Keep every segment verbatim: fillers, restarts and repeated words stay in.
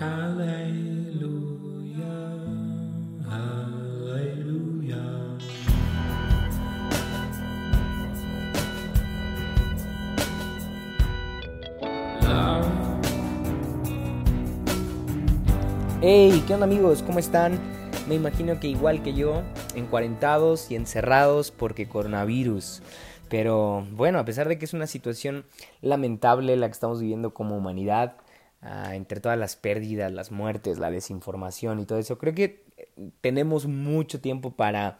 Hey, ¿qué onda amigos? ¿Cómo están? Me imagino que igual que yo, encuarentados y encerrados porque coronavirus. Pero bueno, a pesar de que es una situación lamentable la que estamos viviendo como humanidad, uh, entre todas las pérdidas, las muertes, la desinformación y todo eso, creo que tenemos mucho tiempo para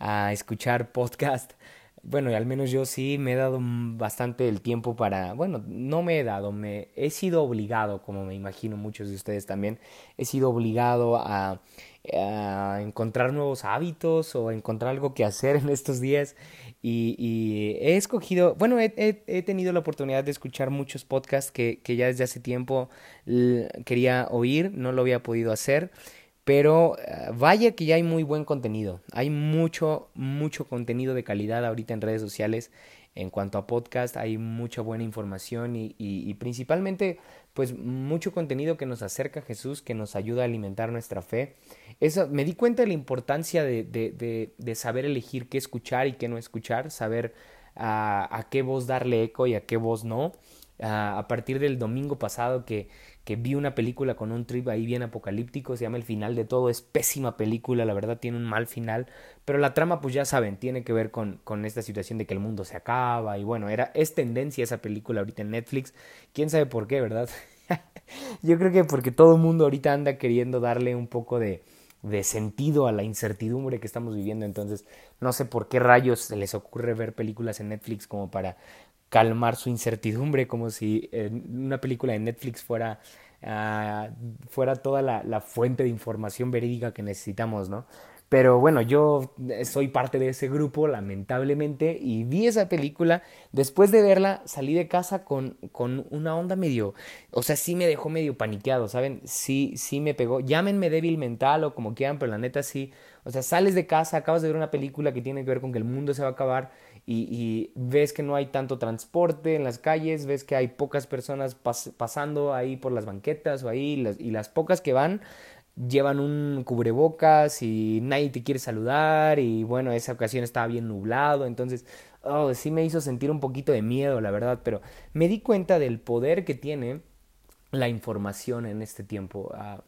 uh, escuchar podcast. Bueno, al menos yo sí me he dado bastante el tiempo para... Bueno, no me he dado, me he sido obligado, como me imagino muchos de ustedes también, he sido obligado a, a encontrar nuevos hábitos o encontrar algo que hacer en estos días. Y, y he escogido... Bueno, he, he, he tenido la oportunidad de escuchar muchos podcasts que, que ya desde hace tiempo quería oír, no lo había podido hacer. Pero vaya que ya hay muy buen contenido. Hay mucho, mucho contenido de calidad ahorita en redes sociales. En cuanto a podcast, hay mucha buena información y, y, y principalmente, pues, mucho contenido que nos acerca a Jesús, que nos ayuda a alimentar nuestra fe. Eso, me di cuenta de la importancia de, de, de, de saber elegir qué escuchar y qué no escuchar, saber a, a qué voz darle eco y a qué voz no. Uh, a partir del domingo pasado que, que vi una película con un trip ahí bien apocalíptico, se llama El final de todo, es pésima película, la verdad tiene un mal final, pero la trama, pues ya saben, tiene que ver con, con esta situación de que el mundo se acaba y bueno, era, es tendencia esa película ahorita en Netflix, quién sabe por qué, ¿verdad? Yo creo que porque todo el mundo ahorita anda queriendo darle un poco de, de sentido a la incertidumbre que estamos viviendo, entonces no sé por qué rayos se les ocurre ver películas en Netflix como para... calmar su incertidumbre, como si eh, una película de Netflix fuera, uh, fuera toda la, la fuente de información verídica que necesitamos, ¿no? Pero bueno, yo soy parte de ese grupo, lamentablemente, y vi esa película. Después de verla, salí de casa con, con una onda medio... O sea, sí me dejó medio paniqueado, ¿saben? Sí, sí me pegó. Llámenme débil mental o como quieran, pero la neta sí. O sea, sales de casa, acabas de ver una película que tiene que ver con que el mundo se va a acabar y, y ves que no hay tanto transporte en las calles, ves que hay pocas personas pas- pasando ahí por las banquetas o ahí, las, y las pocas que van... llevan un cubrebocas y nadie te quiere saludar y bueno, esa ocasión estaba bien nublado, entonces oh, sí me hizo sentir un poquito de miedo, la verdad, pero me di cuenta del poder que tiene la información en este tiempo. Uh,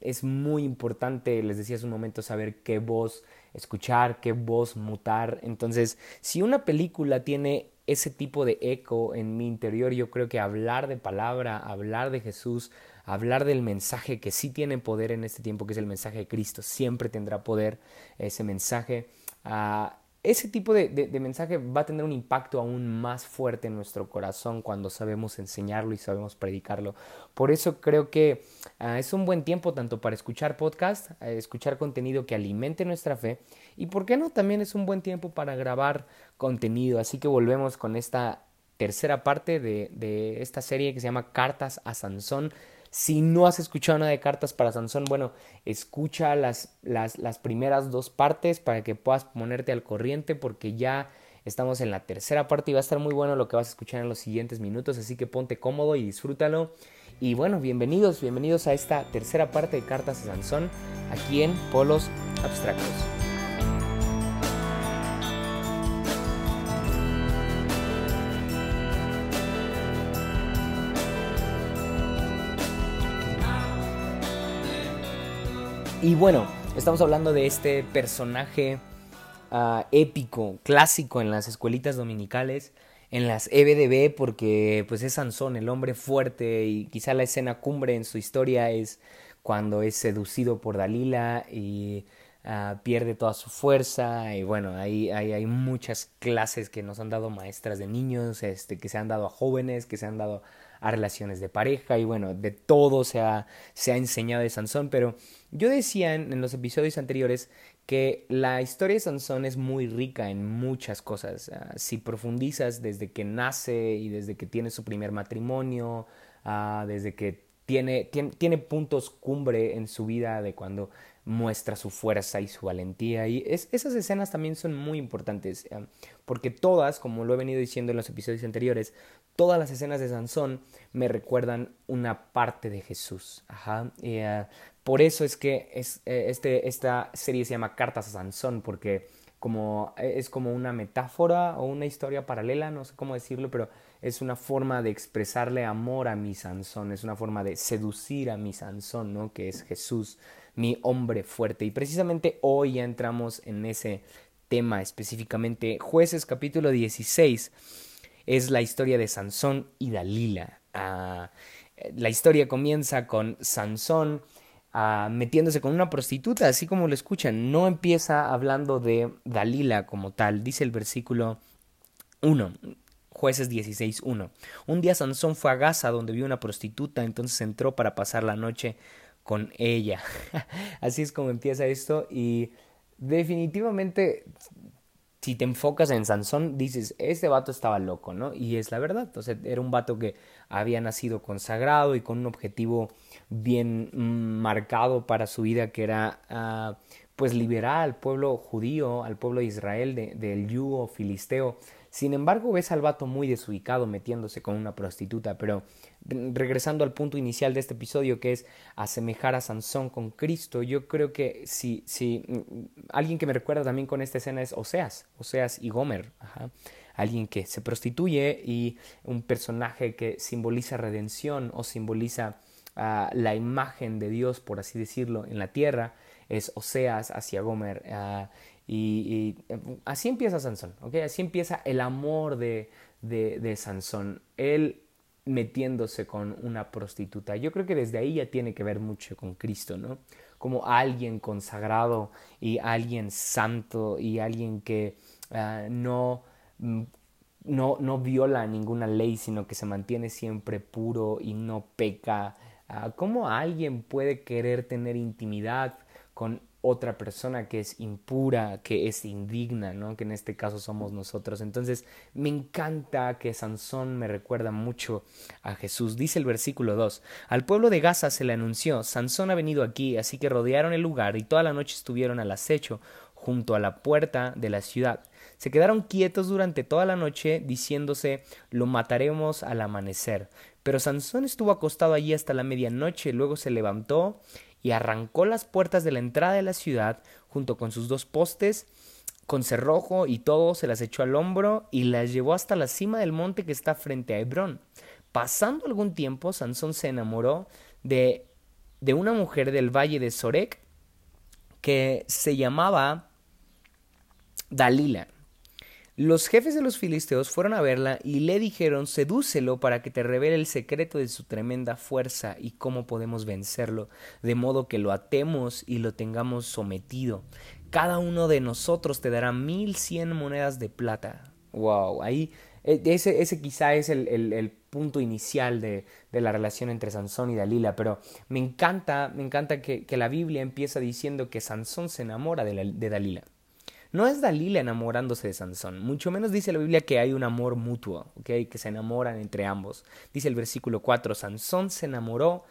es muy importante, les decía hace un momento, saber qué voz escuchar, qué voz mutar, entonces si una película tiene ese tipo de eco en mi interior, yo creo que hablar de palabra, hablar de Jesús, hablar del mensaje que sí tiene poder en este tiempo, que es el mensaje de Cristo. Siempre tendrá poder ese mensaje. Uh, ese tipo de, de, de mensaje va a tener un impacto aún más fuerte en nuestro corazón cuando sabemos enseñarlo y sabemos predicarlo. Por eso creo que uh, es un buen tiempo tanto para escuchar podcast, uh, escuchar contenido que alimente nuestra fe y, ¿por qué no? También es un buen tiempo para grabar contenido. Así que volvemos con esta tercera parte de, de esta serie que se llama Cartas a Sansón. Si no has escuchado nada de Cartas para Sansón, bueno, escucha las, las, las primeras dos partes para que puedas ponerte al corriente porque ya estamos en la tercera parte y va a estar muy bueno lo que vas a escuchar en los siguientes minutos, así que ponte cómodo y disfrútalo. Y bueno, bienvenidos, bienvenidos a esta tercera parte de Cartas a Sansón aquí en Polos Abstractos. Y bueno, estamos hablando de este personaje uh, épico, clásico en las escuelitas dominicales, en las E B D B, porque pues es Sansón, el hombre fuerte, y quizá la escena cumbre en su historia es cuando es seducido por Dalila y uh, pierde toda su fuerza. Y bueno, ahí hay, hay, hay muchas clases que nos han dado maestras de niños, este, que se han dado a jóvenes, que se han dado a relaciones de pareja y bueno, de todo se ha, se ha enseñado de Sansón, pero yo decía en, en los episodios anteriores que la historia de Sansón es muy rica en muchas cosas. Uh, si profundizas desde que nace y desde que tiene su primer matrimonio, uh, desde que tiene, tiene, tiene puntos cumbre en su vida de cuando muestra su fuerza y su valentía. Y es, esas escenas también son muy importantes, eh, porque todas, como lo he venido diciendo en los episodios anteriores, todas las escenas de Sansón me recuerdan una parte de Jesús. Ajá. Y, eh, por eso es que es, eh, este, esta serie se llama Cartas a Sansón, porque como, es como una metáfora o una historia paralela, no sé cómo decirlo, pero es una forma de expresarle amor a mi Sansón, es una forma de seducir a mi Sansón, ¿no? Que es Jesús, mi hombre fuerte. Y precisamente hoy ya entramos en ese tema específicamente. Jueces capítulo dieciséis es la historia de Sansón y Dalila. Ah, la historia comienza con Sansón ah, metiéndose con una prostituta, así como lo escuchan. No empieza hablando de Dalila como tal. Dice el versículo uno. Jueces dieciséis uno. Un día Sansón fue a Gaza, donde vio una prostituta, entonces entró para pasar la noche con ella. Así es como empieza esto, y definitivamente si te enfocas en Sansón, dices, este vato estaba loco, ¿no? Y es la verdad. Entonces, era un vato que había nacido consagrado y con un objetivo bien marcado para su vida, que era uh, pues liberar al pueblo judío, al pueblo de Israel, de, del yugo filisteo. Sin embargo, ves al vato muy desubicado metiéndose con una prostituta. Pero regresando al punto inicial de este episodio, que es asemejar a Sansón con Cristo, yo creo que si, si alguien que me recuerda también con esta escena es Oseas, Oseas y Gomer. Ajá. Alguien que se prostituye y un personaje que simboliza redención o simboliza uh, la imagen de Dios, por así decirlo, en la tierra, es Oseas hacia Gomer. Uh, Y, y así empieza Sansón, ¿ok? Así empieza el amor de, de, de Sansón, él metiéndose con una prostituta. Yo creo que desde ahí ya tiene que ver mucho con Cristo, ¿no? Como alguien consagrado y alguien santo y alguien que uh, no, no, no viola ninguna ley, sino que se mantiene siempre puro y no peca. Uh, ¿Cómo alguien puede querer tener intimidad con otra persona que es impura, que es indigna, ¿no? Que en este caso somos nosotros. Entonces, me encanta que Sansón me recuerda mucho a Jesús. Dice el versículo dos. Al pueblo de Gaza se le anunció, Sansón ha venido aquí, así que rodearon el lugar y toda la noche estuvieron al acecho junto a la puerta de la ciudad. Se quedaron quietos durante toda la noche, diciéndose, lo mataremos al amanecer. Pero Sansón estuvo acostado allí hasta la medianoche, luego se levantó y arrancó las puertas de la entrada de la ciudad junto con sus dos postes, con cerrojo y todo, se las echó al hombro y las llevó hasta la cima del monte que está frente a Hebrón. Pasando algún tiempo, Sansón se enamoró de, de una mujer del valle de Sorek que se llamaba Dalila. Los jefes de los filisteos fueron a verla y le dijeron, sedúcelo para que te revele el secreto de su tremenda fuerza y cómo podemos vencerlo, de modo que lo atemos y lo tengamos sometido. Cada uno de nosotros te dará mil cien monedas de plata. Wow, ahí ese, ese quizá es el, el, el punto inicial de, de la relación entre Sansón y Dalila, pero me encanta, me encanta que, que la Biblia empieza diciendo que Sansón se enamora de, la, de Dalila. No es Dalila enamorándose de Sansón, mucho menos dice la Biblia que hay un amor mutuo, ¿okay? Que se enamoran entre ambos. Dice el versículo cuatro, Sansón se enamoró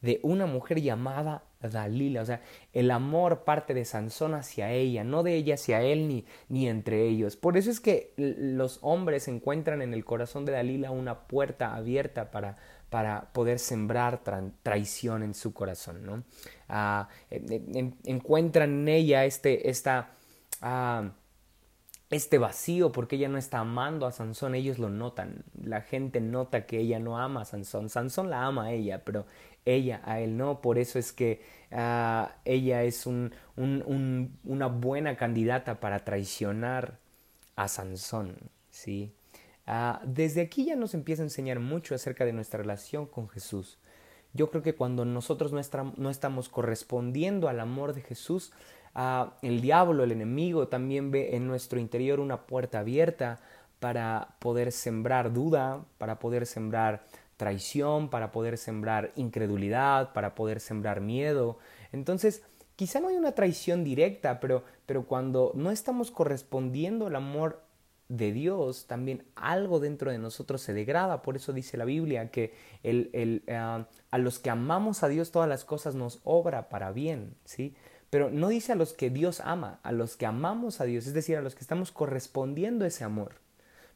de una mujer llamada Dalila. O sea, el amor parte de Sansón hacia ella, no de ella hacia él ni, ni entre ellos. Por eso es que los hombres encuentran en el corazón de Dalila una puerta abierta para... para poder sembrar tra- traición en su corazón, ¿no? Ah, en, encuentran en ella este... esta Ah, este vacío, porque ella no está amando a Sansón, ellos lo notan. La gente nota que ella no ama a Sansón. Sansón la ama a ella, pero ella a él no. Por eso es que uh, ella es un, un, un, una buena candidata para traicionar a Sansón, ¿sí? Uh, desde aquí ya nos empieza a enseñar mucho acerca de nuestra relación con Jesús. Yo creo que cuando nosotros no, estra- no estamos correspondiendo al amor de Jesús, Uh, el diablo, el enemigo, también ve en nuestro interior una puerta abierta para poder sembrar duda, para poder sembrar traición, para poder sembrar incredulidad, para poder sembrar miedo. Entonces, quizá no hay una traición directa, pero, pero cuando no estamos correspondiendo al amor de Dios, también algo dentro de nosotros se degrada. Por eso dice la Biblia que el, el, uh, a los que amamos a Dios todas las cosas nos obra para bien, ¿sí? Pero no dice a los que Dios ama, a los que amamos a Dios, es decir, a los que estamos correspondiendo ese amor.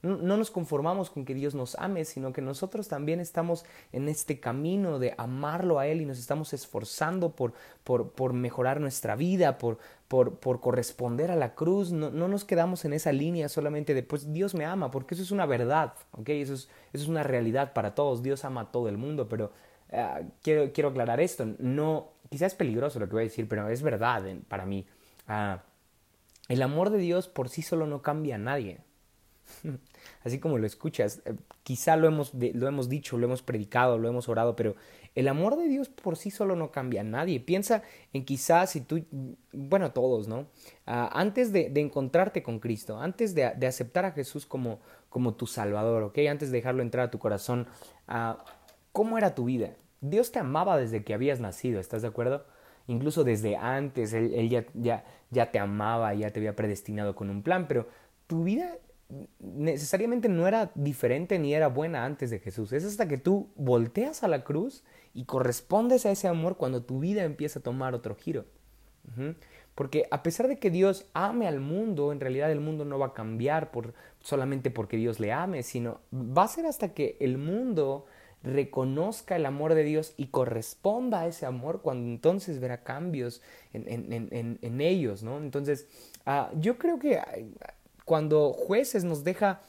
No, no nos conformamos con que Dios nos ame, sino que nosotros también estamos en este camino de amarlo a Él y nos estamos esforzando por, por, por mejorar nuestra vida, por, por, por corresponder a la cruz. No, no nos quedamos en esa línea solamente de, pues, Dios me ama, porque eso es una verdad, ¿ok? Eso es, eso es una realidad para todos. Dios ama a todo el mundo, pero uh, quiero, quiero aclarar esto. No, quizás es peligroso lo que voy a decir, pero es verdad para mí. Uh, el amor de Dios por sí solo no cambia a nadie. Así como lo escuchas, quizá lo hemos, lo hemos dicho, lo hemos predicado, lo hemos orado, pero el amor de Dios por sí solo no cambia a nadie. Piensa en quizás si tú, bueno, todos, ¿no? Uh, antes de, de encontrarte con Cristo, antes de, de aceptar a Jesús como, como tu Salvador, ¿ok? Antes de dejarlo entrar a tu corazón, uh, ¿cómo era tu vida? Dios te amaba desde que habías nacido, ¿estás de acuerdo? Incluso desde antes, Él, él ya, ya, ya te amaba, ya te había predestinado con un plan, pero tu vida necesariamente no era diferente ni era buena antes de Jesús. Es hasta que tú volteas a la cruz y correspondes a ese amor cuando tu vida empieza a tomar otro giro. Porque a pesar de que Dios ame al mundo, en realidad el mundo no va a cambiar por, solamente porque Dios le ame, sino va a ser hasta que el mundo reconozca el amor de Dios y corresponda a ese amor cuando entonces verá cambios en, en, en, en ellos, ¿no? Entonces, uh, yo creo que cuando Jueces nos deja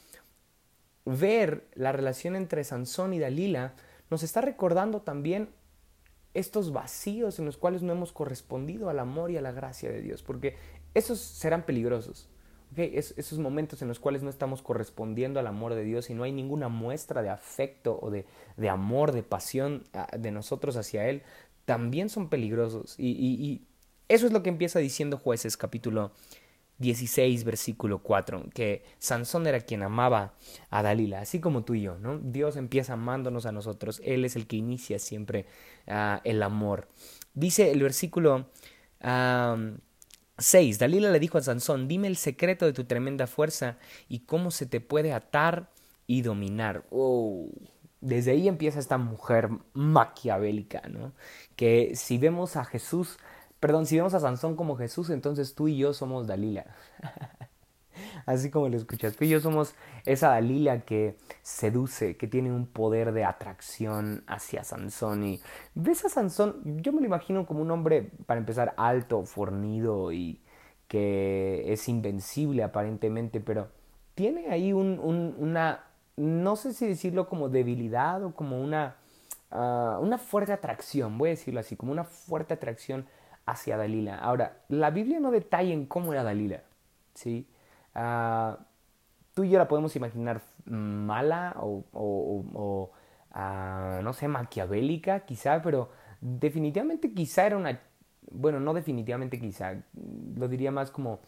ver la relación entre Sansón y Dalila, nos está recordando también estos vacíos en los cuales no hemos correspondido al amor y a la gracia de Dios, porque esos serán peligrosos, ¿okay? Es, esos momentos en los cuales no estamos correspondiendo al amor de Dios y no hay ninguna muestra de afecto o de, de amor, de pasión de nosotros hacia Él, también son peligrosos. Y, y, y eso es lo que empieza diciendo Jueces capítulo dieciséis, versículo cuatro, que Sansón era quien amaba a Dalila, así como tú y yo, ¿no? Dios empieza amándonos a nosotros, Él es el que inicia siempre uh, el amor. Dice el versículo uh, seis, Dalila le dijo a Sansón, dime el secreto de tu tremenda fuerza y cómo se te puede atar y dominar. ¡Wow! Desde ahí empieza esta mujer maquiavélica, ¿no? Que si vemos a Jesús... Perdón, si vemos a Sansón como Jesús, entonces tú y yo somos Dalila. Así como lo escuchas, tú y yo somos esa Dalila que seduce, que tiene un poder de atracción hacia Sansón. Y ves a Sansón, yo me lo imagino como un hombre, para empezar, alto, fornido y que es invencible aparentemente, pero tiene ahí un, un, una, no sé si decirlo como debilidad o como una, uh, una fuerte atracción, voy a decirlo así, como una fuerte atracción hacia Dalila. Ahora, la Biblia no detalla en cómo era Dalila, ¿sí? Uh, tú y yo la podemos imaginar mala o, o, o uh, no sé, maquiavélica quizá, pero definitivamente quizá era una... Bueno, no definitivamente quizá, lo diría más como...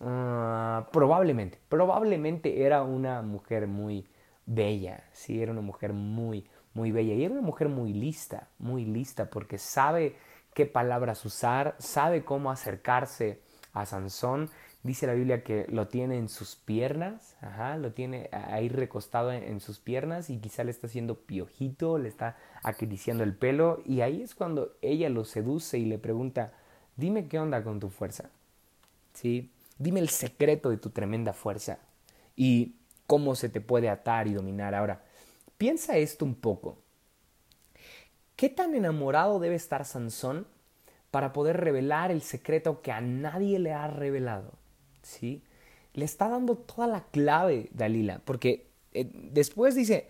Uh, probablemente, probablemente era una mujer muy bella, ¿sí? Era una mujer muy, muy bella y era una mujer muy lista, muy lista, porque sabe qué palabras usar, sabe cómo acercarse a Sansón. Dice la Biblia que lo tiene en sus piernas, ajá, lo tiene ahí recostado en, en sus piernas y quizá le está haciendo piojito, le está acariciando el pelo y ahí es cuando ella lo seduce y le pregunta, dime qué onda con tu fuerza, ¿sí? Dime el secreto de tu tremenda fuerza y cómo se te puede atar y dominar. Ahora, piensa esto un poco. ¿Qué tan enamorado debe estar Sansón para poder revelar el secreto que a nadie le ha revelado? ¿Sí? Le está dando toda la clave Dalila, porque eh, después dice,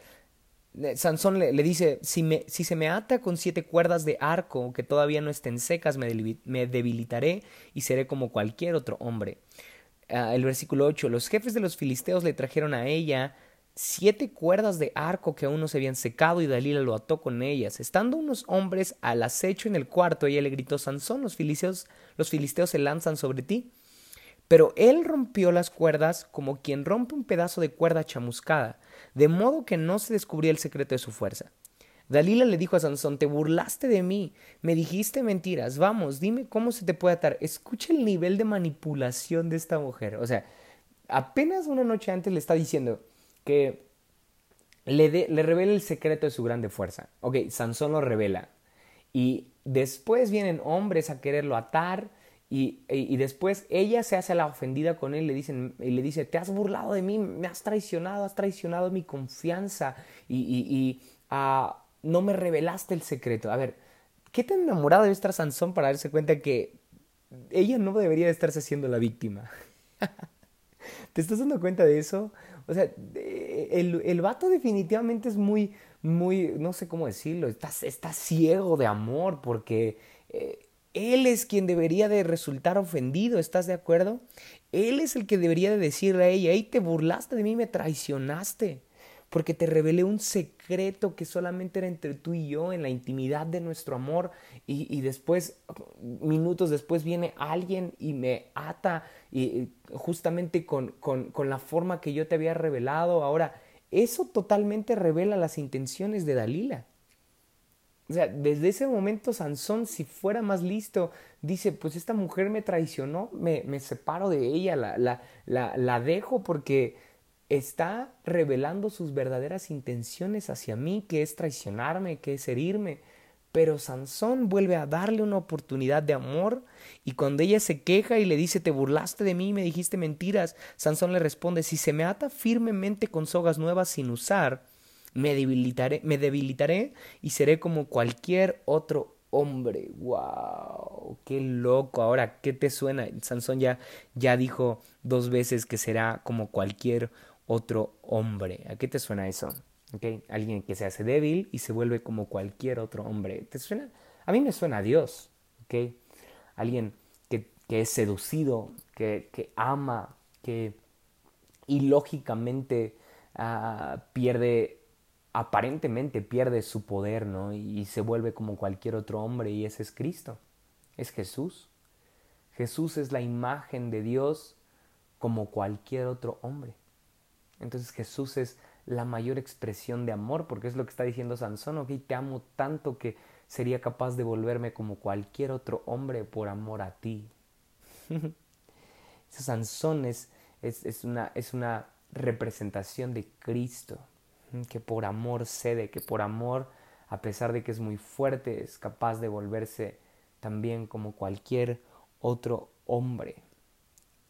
eh, Sansón le, le dice, si, me, si se me ata con siete cuerdas de arco que todavía no estén secas, me, debil- me debilitaré y seré como cualquier otro hombre. Uh, el versículo ocho, los jefes de los filisteos le trajeron a ella siete cuerdas de arco que aún no se habían secado y Dalila lo ató con ellas. Estando unos hombres al acecho en el cuarto, ella le gritó, Sansón, los filisteos, los filisteos se lanzan sobre ti. Pero él rompió las cuerdas como quien rompe un pedazo de cuerda chamuscada, de modo que no se descubría el secreto de su fuerza. Dalila le dijo a Sansón, te burlaste de mí, me dijiste mentiras, vamos, dime cómo se te puede atar. Escucha el nivel de manipulación de esta mujer, o sea... apenas una noche antes le está diciendo que le, de, le revela el secreto de su grande fuerza. Ok, Sansón lo revela. Y después vienen hombres a quererlo atar. Y, y, y después ella se hace la ofendida con él y le, dicen, y le dice, te has burlado de mí, me has traicionado, has traicionado mi confianza y, y, y uh, no me revelaste el secreto. A ver, ¿qué tan enamorado debe estar Sansón para darse cuenta que ella no debería estarse haciendo la víctima? ¿Te estás dando cuenta de eso? O sea, el, el vato definitivamente es muy, muy, no sé cómo decirlo, está, está ciego de amor porque... Eh, Él es quien debería de resultar ofendido, ¿estás de acuerdo? Él es el que debería de decirle a ella, hey, te burlaste de mí, me traicionaste, porque te revelé un secreto que solamente era entre tú y yo, en la intimidad de nuestro amor, y, y después, minutos después, viene alguien y me ata, y justamente con, con, con la forma que yo te había revelado. Ahora, eso totalmente revela las intenciones de Dalila. O sea, desde ese momento Sansón, si fuera más listo, dice, pues esta mujer me traicionó, me, me separo de ella, la, la, la, la dejo porque está revelando sus verdaderas intenciones hacia mí, que es traicionarme, que es herirme. Pero Sansón vuelve a darle una oportunidad de amor y cuando ella se queja y le dice, te burlaste de mí, me dijiste mentiras, Sansón le responde, si se me ata firmemente con sogas nuevas sin usar, Me debilitaré, me debilitaré y seré como cualquier otro hombre. ¡Wow! ¡Qué loco! Ahora, ¿qué te suena? Sansón ya, ya dijo dos veces que será como cualquier otro hombre. ¿A qué te suena eso? ¿Okay? Alguien que se hace débil y se vuelve como cualquier otro hombre. ¿Te suena? A mí me suena a Dios. ¿Okay? Alguien que, que es seducido, que, que ama, que ilógicamente uh, pierde... aparentemente pierde su poder, ¿no? Y se vuelve como cualquier otro hombre, y ese es Cristo, es Jesús. Jesús es la imagen de Dios como cualquier otro hombre. Entonces Jesús es la mayor expresión de amor, porque es lo que está diciendo Sansón, ok, te amo tanto que sería capaz de volverme como cualquier otro hombre por amor a ti. Sansón es, es, es, una, es una representación de Cristo, que por amor cede, que por amor, a pesar de que es muy fuerte, es capaz de volverse también como cualquier otro hombre.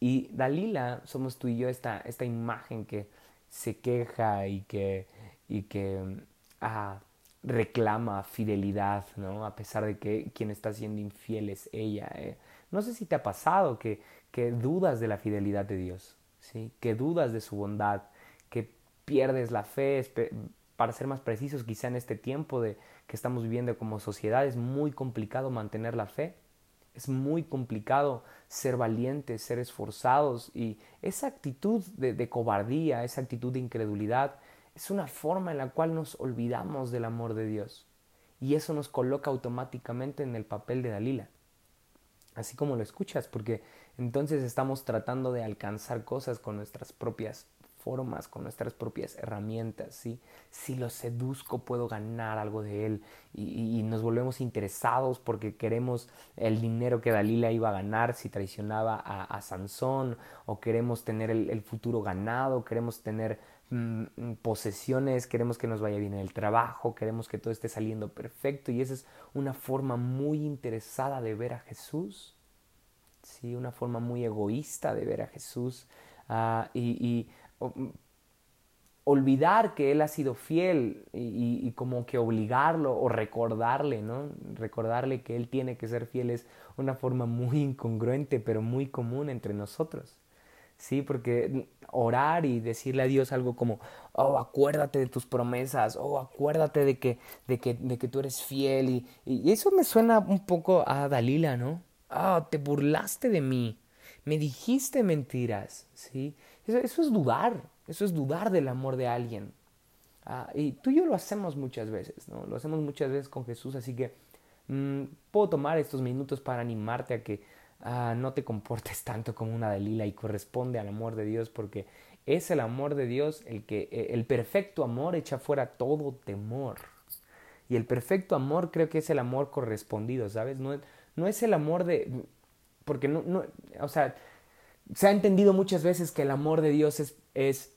Y Dalila, somos tú y yo, esta, esta imagen que se queja y que, y que ah, reclama fidelidad, ¿no? A pesar de que quien está siendo infiel es ella. Eh. No sé si te ha pasado que, que dudas de la fidelidad de Dios, ¿sí? Que dudas de su bondad, que pierdes la fe. Para ser más precisos, quizá en este tiempo de, que estamos viviendo como sociedad, es muy complicado mantener la fe, es muy complicado ser valientes, ser esforzados, y esa actitud de, de cobardía, esa actitud de incredulidad, es una forma en la cual nos olvidamos del amor de Dios, y eso nos coloca automáticamente en el papel de Dalila, así como lo escuchas, porque entonces estamos tratando de alcanzar cosas con nuestras propias formas, con nuestras propias herramientas, ¿sí? Si lo seduzco puedo ganar algo de él, y, y nos volvemos interesados porque queremos el dinero que Dalila iba a ganar si traicionaba a, a Sansón, o queremos tener el, el futuro ganado, queremos tener mmm, posesiones, queremos que nos vaya bien en el trabajo, queremos que todo esté saliendo perfecto, y esa es una forma muy interesada de ver a Jesús, ¿sí? Una forma muy egoísta de ver a Jesús, uh, y, y O, olvidar que Él ha sido fiel y, y como que obligarlo o recordarle, ¿no? Recordarle que Él tiene que ser fiel es una forma muy incongruente, pero muy común entre nosotros, ¿sí? Porque orar y decirle a Dios algo como, oh, acuérdate de tus promesas, oh, acuérdate de que, de que, de que tú eres fiel, y, y eso me suena un poco a Dalila, ¿no? Ah, oh, te burlaste de mí, me dijiste mentiras, ¿sí? Eso, eso es dudar, eso es dudar del amor de alguien. Ah, y tú y yo lo hacemos muchas veces, ¿no? Lo hacemos muchas veces con Jesús, así que mmm, puedo tomar estos minutos para animarte a que ah, no te comportes tanto como una Dalila y corresponde al amor de Dios, porque es el amor de Dios el que, el perfecto amor echa fuera todo temor. Y el perfecto amor creo que es el amor correspondido, ¿sabes? No, no es el amor de... porque no, no, o sea... Se ha entendido muchas veces que el amor de Dios es, es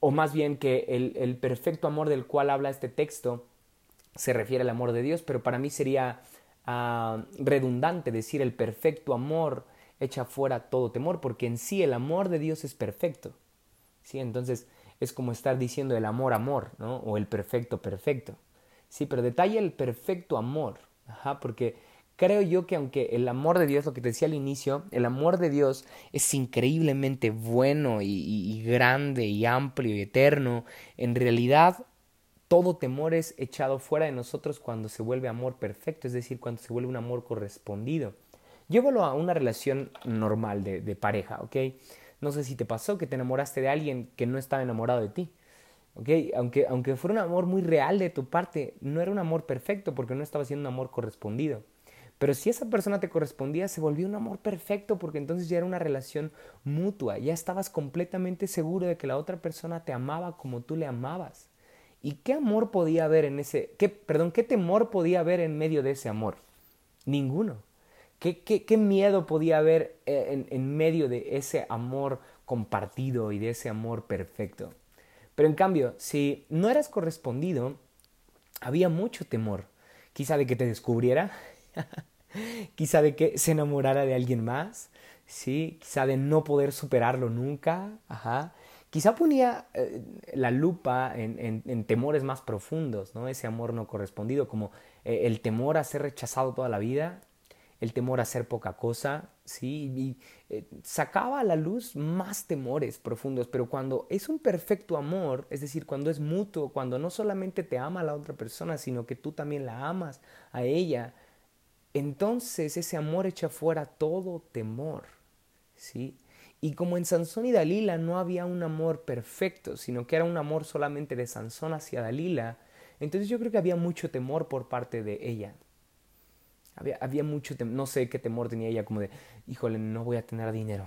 o más bien que el, el perfecto amor del cual habla este texto se refiere al amor de Dios, pero para mí sería uh, redundante decir el perfecto amor echa fuera todo temor, porque en sí el amor de Dios es perfecto, ¿sí? Entonces es como estar diciendo el amor, amor, ¿no? O el perfecto, perfecto. Sí, pero detalla el perfecto amor, ajá, porque creo yo que aunque el amor de Dios, lo que te decía al inicio, el amor de Dios es increíblemente bueno y, y, y grande y amplio y eterno, en realidad todo temor es echado fuera de nosotros cuando se vuelve amor perfecto, es decir, cuando se vuelve un amor correspondido. Llévalo a una relación normal de, de pareja, ¿ok? No sé si te pasó que te enamoraste de alguien que no estaba enamorado de ti, ¿ok? Aunque, aunque fuera un amor muy real de tu parte, no era un amor perfecto porque no estaba siendo un amor correspondido. Pero si esa persona te correspondía, se volvió un amor perfecto porque entonces ya era una relación mutua. Ya estabas completamente seguro de que la otra persona te amaba como tú le amabas. ¿Y qué amor podía haber en ese... Qué, perdón, ¿qué temor podía haber en medio de ese amor? Ninguno. ¿Qué, qué, qué miedo podía haber en, en medio de ese amor compartido y de ese amor perfecto? Pero en cambio, si no eras correspondido, había mucho temor. Quizá de que te descubriera, quizá de que se enamorara de alguien más, ¿sí? Quizá de no poder superarlo nunca, ajá. Quizá ponía eh, la lupa en, en, en temores más profundos, ¿no? Ese amor no correspondido, como eh, el temor a ser rechazado toda la vida, el temor a ser poca cosa, ¿sí? Y eh, sacaba a la luz más temores profundos, pero cuando es un perfecto amor, es decir, cuando es mutuo, cuando no solamente te ama a la otra persona, sino que tú también la amas a ella, entonces ese amor echa fuera todo temor, ¿sí? Y como en Sansón y Dalila no había un amor perfecto, sino que era un amor solamente de Sansón hacia Dalila, entonces yo creo que había mucho temor por parte de ella. Había, había mucho temor, no sé qué temor tenía ella, como de, híjole, no voy a tener dinero.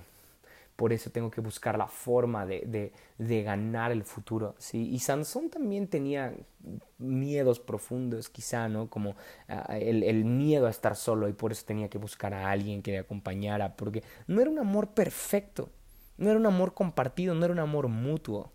Por eso tengo que buscar la forma de, de, de ganar el futuro, ¿sí? Y Sansón también tenía miedos profundos, quizá, ¿no? Como uh, el, el miedo a estar solo y por eso tenía que buscar a alguien que le acompañara, porque no era un amor perfecto, no era un amor compartido, no era un amor mutuo.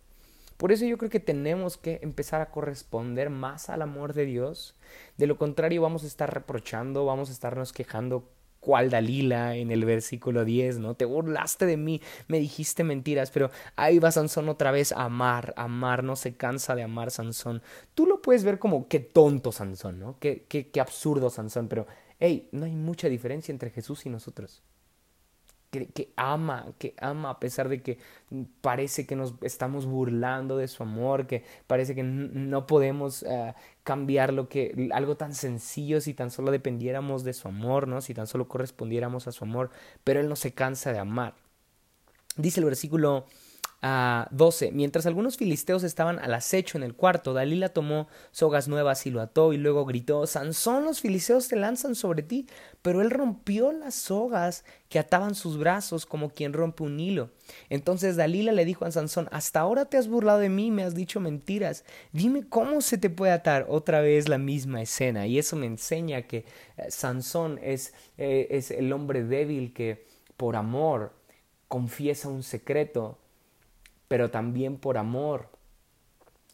Por eso yo creo que tenemos que empezar a corresponder más al amor de Dios. De lo contrario vamos a estar reprochando, vamos a estarnos quejando, cual Dalila en el versículo diez, ¿no? Te burlaste de mí, me dijiste mentiras, pero ahí va Sansón otra vez a amar, amar, no se cansa de amar Sansón. Tú lo puedes ver como qué tonto Sansón, ¿no? Qué, qué, qué absurdo Sansón, pero hey, no hay mucha diferencia entre Jesús y nosotros. Que, que ama, que ama a pesar de que parece que nos estamos burlando de su amor, que parece que no podemos uh, cambiar lo que, algo tan sencillo si tan solo dependiéramos de su amor, ¿no? Si tan solo correspondiéramos a su amor, pero Él no se cansa de amar. Dice el versículo uh, doce, mientras algunos filisteos estaban al acecho en el cuarto, Dalila tomó sogas nuevas y lo ató y luego gritó, Sansón, los filisteos te lanzan sobre ti, pero él rompió las sogas que ataban sus brazos como quien rompe un hilo. Entonces Dalila le dijo a Sansón, hasta ahora te has burlado de mí, me has dicho mentiras, dime cómo se te puede atar. Otra vez la misma escena, y eso me enseña que Sansón es, eh, es el hombre débil que por amor confiesa un secreto, pero también por amor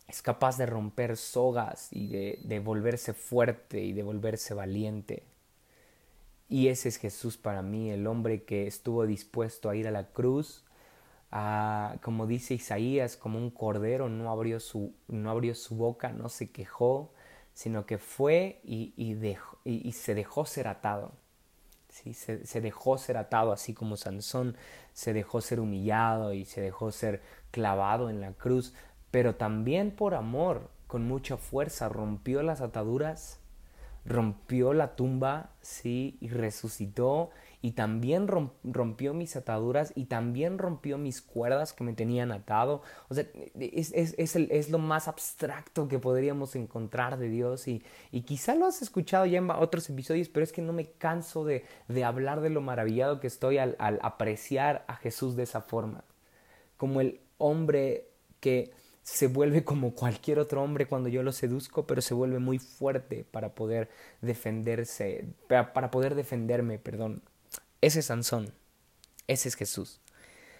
es capaz de romper sogas y de, de volverse fuerte y de volverse valiente. Y ese es Jesús para mí, el hombre que estuvo dispuesto a ir a la cruz, a, como dice Isaías, como un cordero, no abrió su, no abrió su boca, no se quejó, sino que fue y, y, dejó, y, y se dejó ser atado. ¿Sí? Se, se dejó ser atado, así como Sansón se dejó ser humillado y se dejó ser clavado en la cruz, pero también por amor, con mucha fuerza, rompió las ataduras, rompió la tumba, sí, y resucitó, y también rompió mis ataduras, y también rompió mis cuerdas que me tenían atado. O sea, es, es, es, el, es lo más abstracto que podríamos encontrar de Dios, y, y quizá lo has escuchado ya en otros episodios, pero es que no me canso de, de hablar de lo maravillado que estoy al, al apreciar a Jesús de esa forma, como el hombre que se vuelve como cualquier otro hombre cuando yo lo seduzco, pero se vuelve muy fuerte para poder defenderse, para poder defenderme, perdón. Ese es Sansón. Ese es Jesús.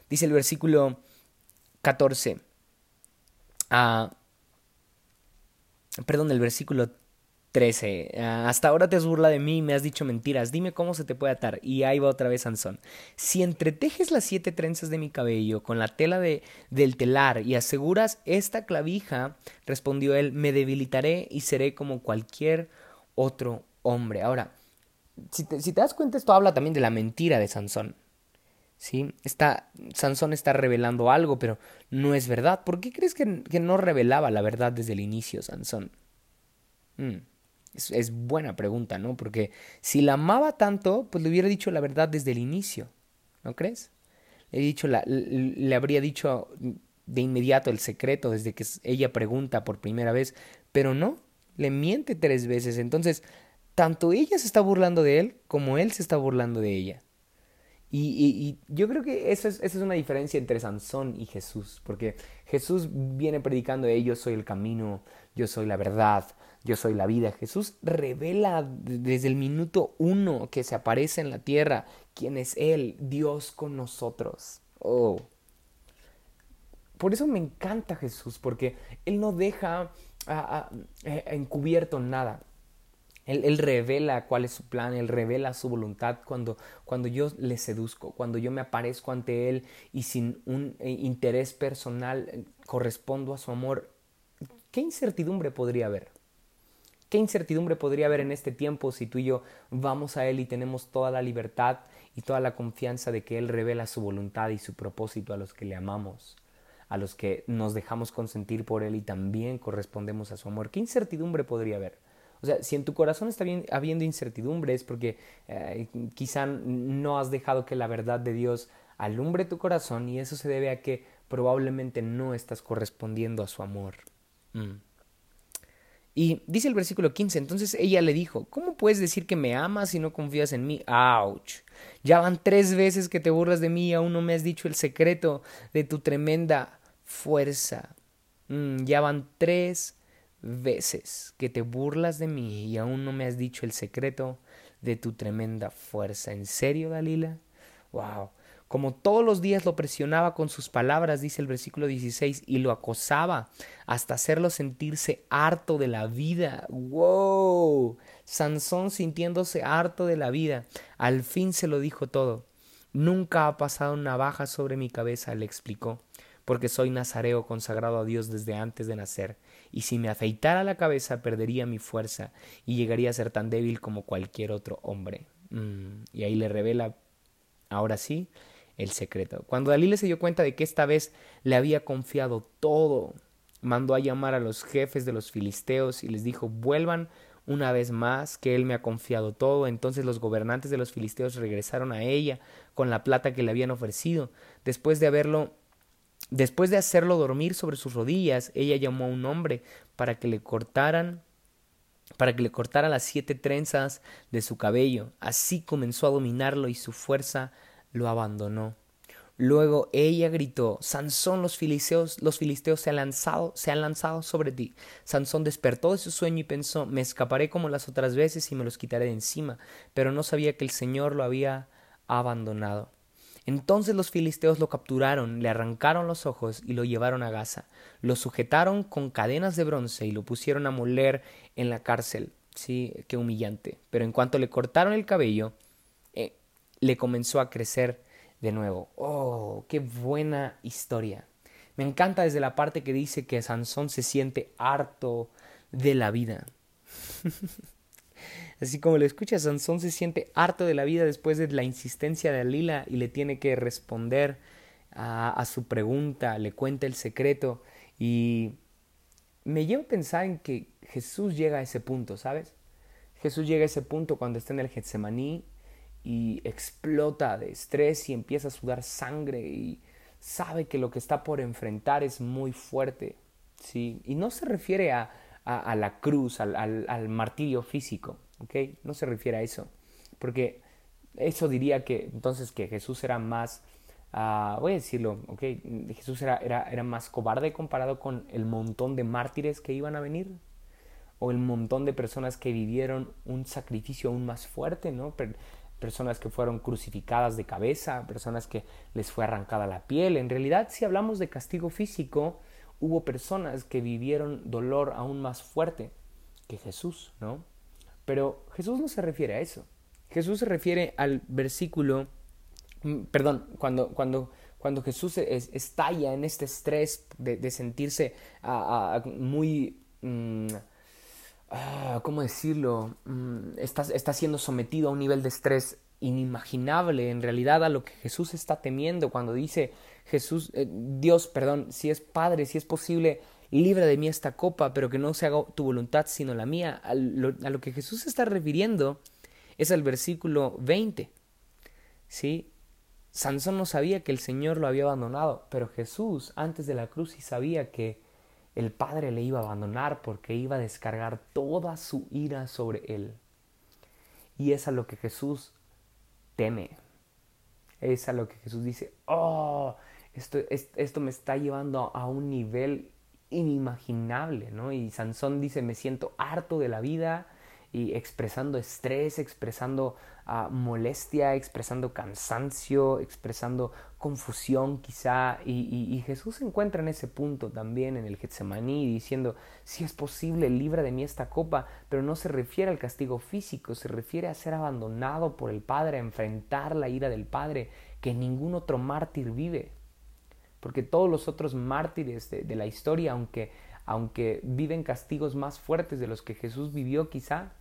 Dice el versículo catorce. Uh, perdón, el versículo trece. Uh, hasta ahora te has burlado de mí y me has dicho mentiras. Dime cómo se te puede atar. Y ahí va otra vez Sansón. Si entretejes las siete trenzas de mi cabello con la tela de, del telar y aseguras esta clavija, respondió él, me debilitaré y seré como cualquier otro hombre. Ahora, si te, si te das cuenta, esto habla también de la mentira de Sansón. ¿Sí? Está, Sansón está revelando algo, pero no es verdad. ¿Por qué crees que, que no revelaba la verdad desde el inicio, Sansón? Mm. Es, es buena pregunta, ¿no? Porque si la amaba tanto, pues le hubiera dicho la verdad desde el inicio, ¿no crees? Le, he dicho la, le, le habría dicho de inmediato el secreto desde que ella pregunta por primera vez, pero no, le miente tres veces. Entonces, tanto ella se está burlando de él como él se está burlando de ella. Y, y, y yo creo que esa es, esa es una diferencia entre Sansón y Jesús, porque Jesús viene predicando de yo soy el camino, yo soy la verdad, yo soy la vida. Jesús revela desde el minuto uno que se aparece en la tierra quién es Él, Dios con nosotros. Oh. Por eso me encanta Jesús, porque Él no deja a, a, a encubierto nada. Él, él revela cuál es su plan, Él revela su voluntad cuando, cuando yo le seduzco, cuando yo me aparezco ante Él y sin un interés personal correspondo a su amor. ¿Qué incertidumbre podría haber? ¿Qué incertidumbre podría haber en este tiempo si tú y yo vamos a Él y tenemos toda la libertad y toda la confianza de que Él revela su voluntad y su propósito a los que le amamos, a los que nos dejamos consentir por Él y también correspondemos a su amor? ¿Qué incertidumbre podría haber? O sea, si en tu corazón está bien, habiendo incertidumbre es porque eh, quizá no has dejado que la verdad de Dios alumbre tu corazón y eso se debe a que probablemente no estás correspondiendo a su amor. Mm. Y dice el versículo quince, entonces ella le dijo, ¿cómo puedes decir que me amas si no confías en mí? ¡Auch! Ya van tres veces que te burlas de mí y aún no me has dicho el secreto de tu tremenda fuerza. Mm, ya van tres veces que te burlas de mí y aún no me has dicho el secreto de tu tremenda fuerza. ¿En serio, Dalila? ¡Wow! Como todos los días lo presionaba con sus palabras, dice el versículo dieciséis, y lo acosaba hasta hacerlo sentirse harto de la vida. ¡Wow! Sansón sintiéndose harto de la vida. Al fin se lo dijo todo. Nunca ha pasado navaja sobre mi cabeza, le explicó, porque soy nazareo consagrado a Dios desde antes de nacer. Y si me afeitara la cabeza, perdería mi fuerza y llegaría a ser tan débil como cualquier otro hombre. Mm. Y ahí le revela, ahora sí, el secreto. Cuando Dalila se dio cuenta de que esta vez le había confiado todo, mandó a llamar a los jefes de los filisteos y les dijo, vuelvan una vez más que él me ha confiado todo. Entonces los gobernantes de los filisteos regresaron a ella con la plata que le habían ofrecido. Después de haberlo Después de hacerlo dormir sobre sus rodillas, ella llamó a un hombre para que le cortaran, para que le cortara las siete trenzas de su cabello. Así comenzó a dominarlo y su fuerza lo abandonó. Luego ella gritó, Sansón, los filisteos, los filisteos se han lanzado, se han lanzado sobre ti. Sansón despertó de su sueño y pensó, me escaparé como las otras veces y me los quitaré de encima, pero no sabía que el Señor lo había abandonado. Entonces los filisteos lo capturaron, le arrancaron los ojos y lo llevaron a Gaza. Lo sujetaron con cadenas de bronce y lo pusieron a moler en la cárcel. Sí, qué humillante. Pero en cuanto le cortaron el cabello, eh, le comenzó a crecer de nuevo. ¡Oh, qué buena historia! Me encanta desde la parte que dice que Sansón se siente harto de la vida. Así como lo escucha, Sansón se siente harto de la vida después de la insistencia de Dalila y le tiene que responder a, a su pregunta, le cuenta el secreto. Y me lleva a pensar en que Jesús llega a ese punto, ¿sabes? Jesús llega a ese punto cuando está en el Getsemaní y explota de estrés y empieza a sudar sangre y sabe que lo que está por enfrentar es muy fuerte, ¿sí? Y no se refiere a... A, a la cruz, al, al, al martirio físico, ¿ok? No se refiere a eso, porque eso diría que entonces que Jesús era más, uh, voy a decirlo, ¿ok? Jesús era, era, era más cobarde comparado con el montón de mártires que iban a venir, o el montón de personas que vivieron un sacrificio aún más fuerte, ¿no? Pero personas que fueron crucificadas de cabeza, personas que les fue arrancada la piel. En realidad, si hablamos de castigo físico, hubo personas que vivieron dolor aún más fuerte que Jesús, ¿no? Pero Jesús no se refiere a eso. Jesús se refiere al versículo, perdón, cuando, cuando, cuando Jesús es, estalla en este estrés de, de sentirse a, a, muy... Mmm, ¿Cómo decirlo? Está, está siendo sometido a un nivel de estrés inimaginable, en realidad, a lo que Jesús está temiendo cuando dice Jesús, eh, Dios, perdón, si es Padre, si es posible, libra de mí esta copa, pero que no se haga tu voluntad sino la mía. A lo, a lo que Jesús está refiriendo es al versículo veinte, ¿sí? Sansón no sabía que el Señor lo había abandonado, pero Jesús, antes de la cruz, sí sabía que el Padre le iba a abandonar porque iba a descargar toda su ira sobre él. Y es a lo que Jesús teme. Es a lo que Jesús dice, oh, esto, esto me está llevando a un nivel inimaginable, ¿no? Y Sansón dice, me siento harto de la vida, y expresando estrés, expresando uh, molestia, expresando cansancio, expresando confusión quizá, y, y, y Jesús se encuentra en ese punto también en el Getsemaní diciendo, si es posible, libra de mí esta copa, pero no se refiere al castigo físico, se refiere a ser abandonado por el Padre, a enfrentar la ira del Padre, que ningún otro mártir vive, porque todos los otros mártires de, de la historia, aunque, aunque viven castigos más fuertes de los que Jesús vivió quizá,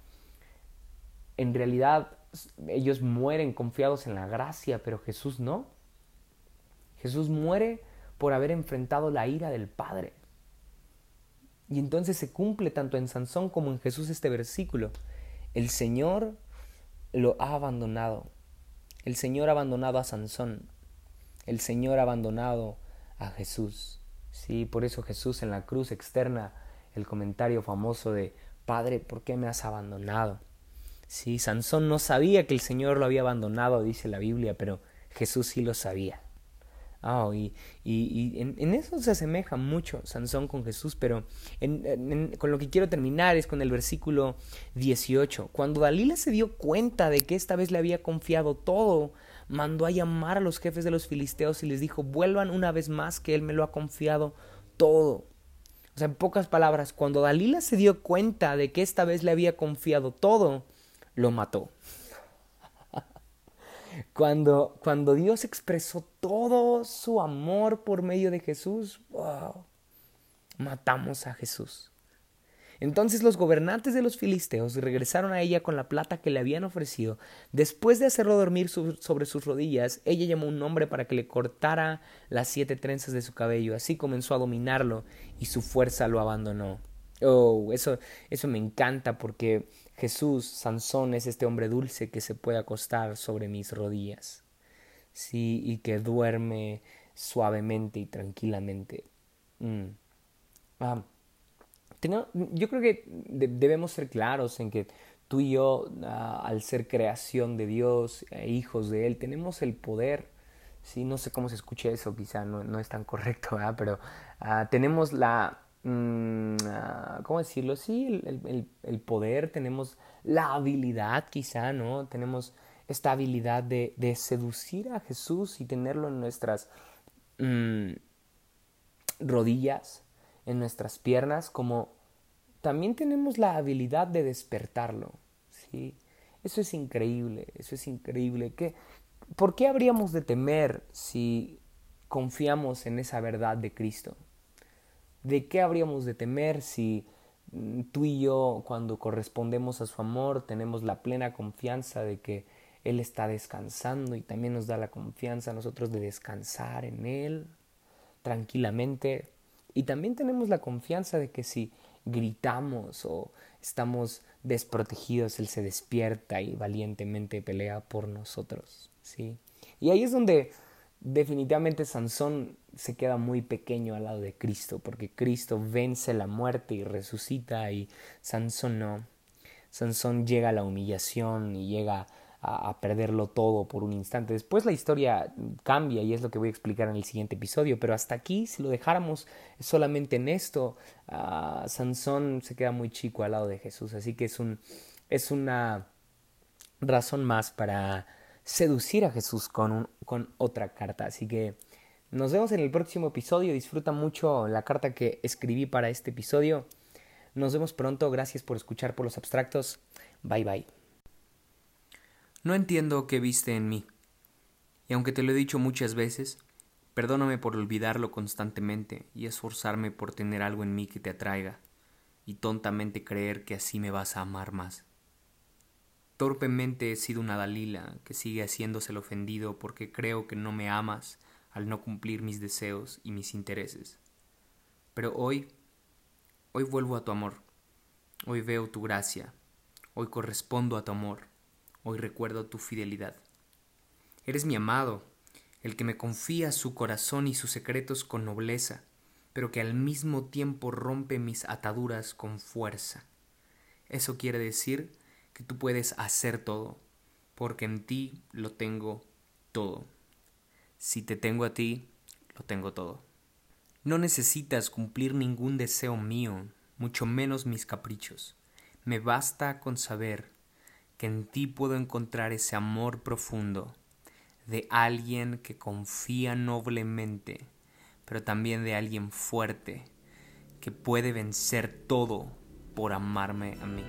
en realidad ellos mueren confiados en la gracia, pero Jesús no. Jesús muere por haber enfrentado la ira del Padre. Y entonces se cumple tanto en Sansón como en Jesús este versículo. El Señor lo ha abandonado. El Señor ha abandonado a Sansón. El Señor ha abandonado a Jesús. Sí, por eso Jesús en la cruz externa el comentario famoso de Padre, ¿por qué me has abandonado? Sí, Sansón no sabía que el Señor lo había abandonado, dice la Biblia, pero Jesús sí lo sabía. Oh, y y, y en, en eso se asemeja mucho Sansón con Jesús, pero en, en, con lo que quiero terminar es con el versículo dieciocho. Cuando Dalila se dio cuenta de que esta vez le había confiado todo, mandó a llamar a los jefes de los filisteos y les dijo, vuelvan una vez más que él me lo ha confiado todo. O sea, en pocas palabras, cuando Dalila se dio cuenta de que esta vez le había confiado todo, lo mató. Cuando, cuando Dios expresó todo su amor por medio de Jesús, wow, matamos a Jesús. Entonces los gobernantes de los filisteos regresaron a ella con la plata que le habían ofrecido. Después de hacerlo dormir su, sobre sus rodillas, ella llamó a un hombre para que le cortara las siete trenzas de su cabello. Así comenzó a dominarlo y su fuerza lo abandonó. Oh, eso, eso me encanta porque Jesús, Sansón, es este hombre dulce que se puede acostar sobre mis rodillas, sí, y que duerme suavemente y tranquilamente. Mm. Ah, tengo, yo creo que de, debemos ser claros en que tú y yo, ah, al ser creación de Dios e hijos de Él, tenemos el poder. Sí, no sé cómo se escucha eso, quizá no, no es tan correcto, ¿verdad? Pero ah, tenemos la... ¿Cómo decirlo? Sí, el, el, el poder, tenemos la habilidad quizá, ¿no? Tenemos esta habilidad de, de seducir a Jesús y tenerlo en nuestras mmm, rodillas, en nuestras piernas, como también tenemos la habilidad de despertarlo, ¿sí? Eso es increíble, eso es increíble. ¿Qué, ¿Por qué habríamos de temer si confiamos en esa verdad de Cristo? ¿De qué habríamos de temer si tú y yo, cuando correspondemos a su amor, tenemos la plena confianza de que Él está descansando y también nos da la confianza a nosotros de descansar en Él tranquilamente? Y también tenemos la confianza de que si gritamos o estamos desprotegidos, Él se despierta y valientemente pelea por nosotros, ¿sí? Y ahí es donde... definitivamente Sansón se queda muy pequeño al lado de Cristo, porque Cristo vence la muerte y resucita, y Sansón no. Sansón llega a la humillación y llega a, a perderlo todo por un instante. Después la historia cambia y es lo que voy a explicar en el siguiente episodio, pero hasta aquí, si lo dejáramos solamente en esto, uh, Sansón se queda muy chico al lado de Jesús, así que es un, es una razón más para... seducir a Jesús con, un, con otra carta. Así que nos vemos en el próximo episodio. Disfruta mucho la carta que escribí para este episodio. Nos vemos pronto. Gracias por escuchar Polos Abstractos. Bye, bye. No entiendo qué viste en mí. Y aunque te lo he dicho muchas veces, perdóname por olvidarlo constantemente y esforzarme por tener algo en mí que te atraiga y tontamente creer que así me vas a amar más. Torpemente he sido una Dalila que sigue haciéndose el ofendido porque creo que no me amas al no cumplir mis deseos y mis intereses. Pero hoy, hoy vuelvo a tu amor. Hoy veo tu gracia. Hoy correspondo a tu amor. Hoy recuerdo tu fidelidad. Eres mi amado, el que me confía su corazón y sus secretos con nobleza, pero que al mismo tiempo rompe mis ataduras con fuerza. Eso quiere decir que tú puedes hacer todo, porque en ti lo tengo todo. Si te tengo a ti, lo tengo todo. No necesitas cumplir ningún deseo mío, mucho menos mis caprichos. Me basta con saber que en ti puedo encontrar ese amor profundo, de alguien que confía noblemente, pero también de alguien fuerte que puede vencer todo por amarme a mí.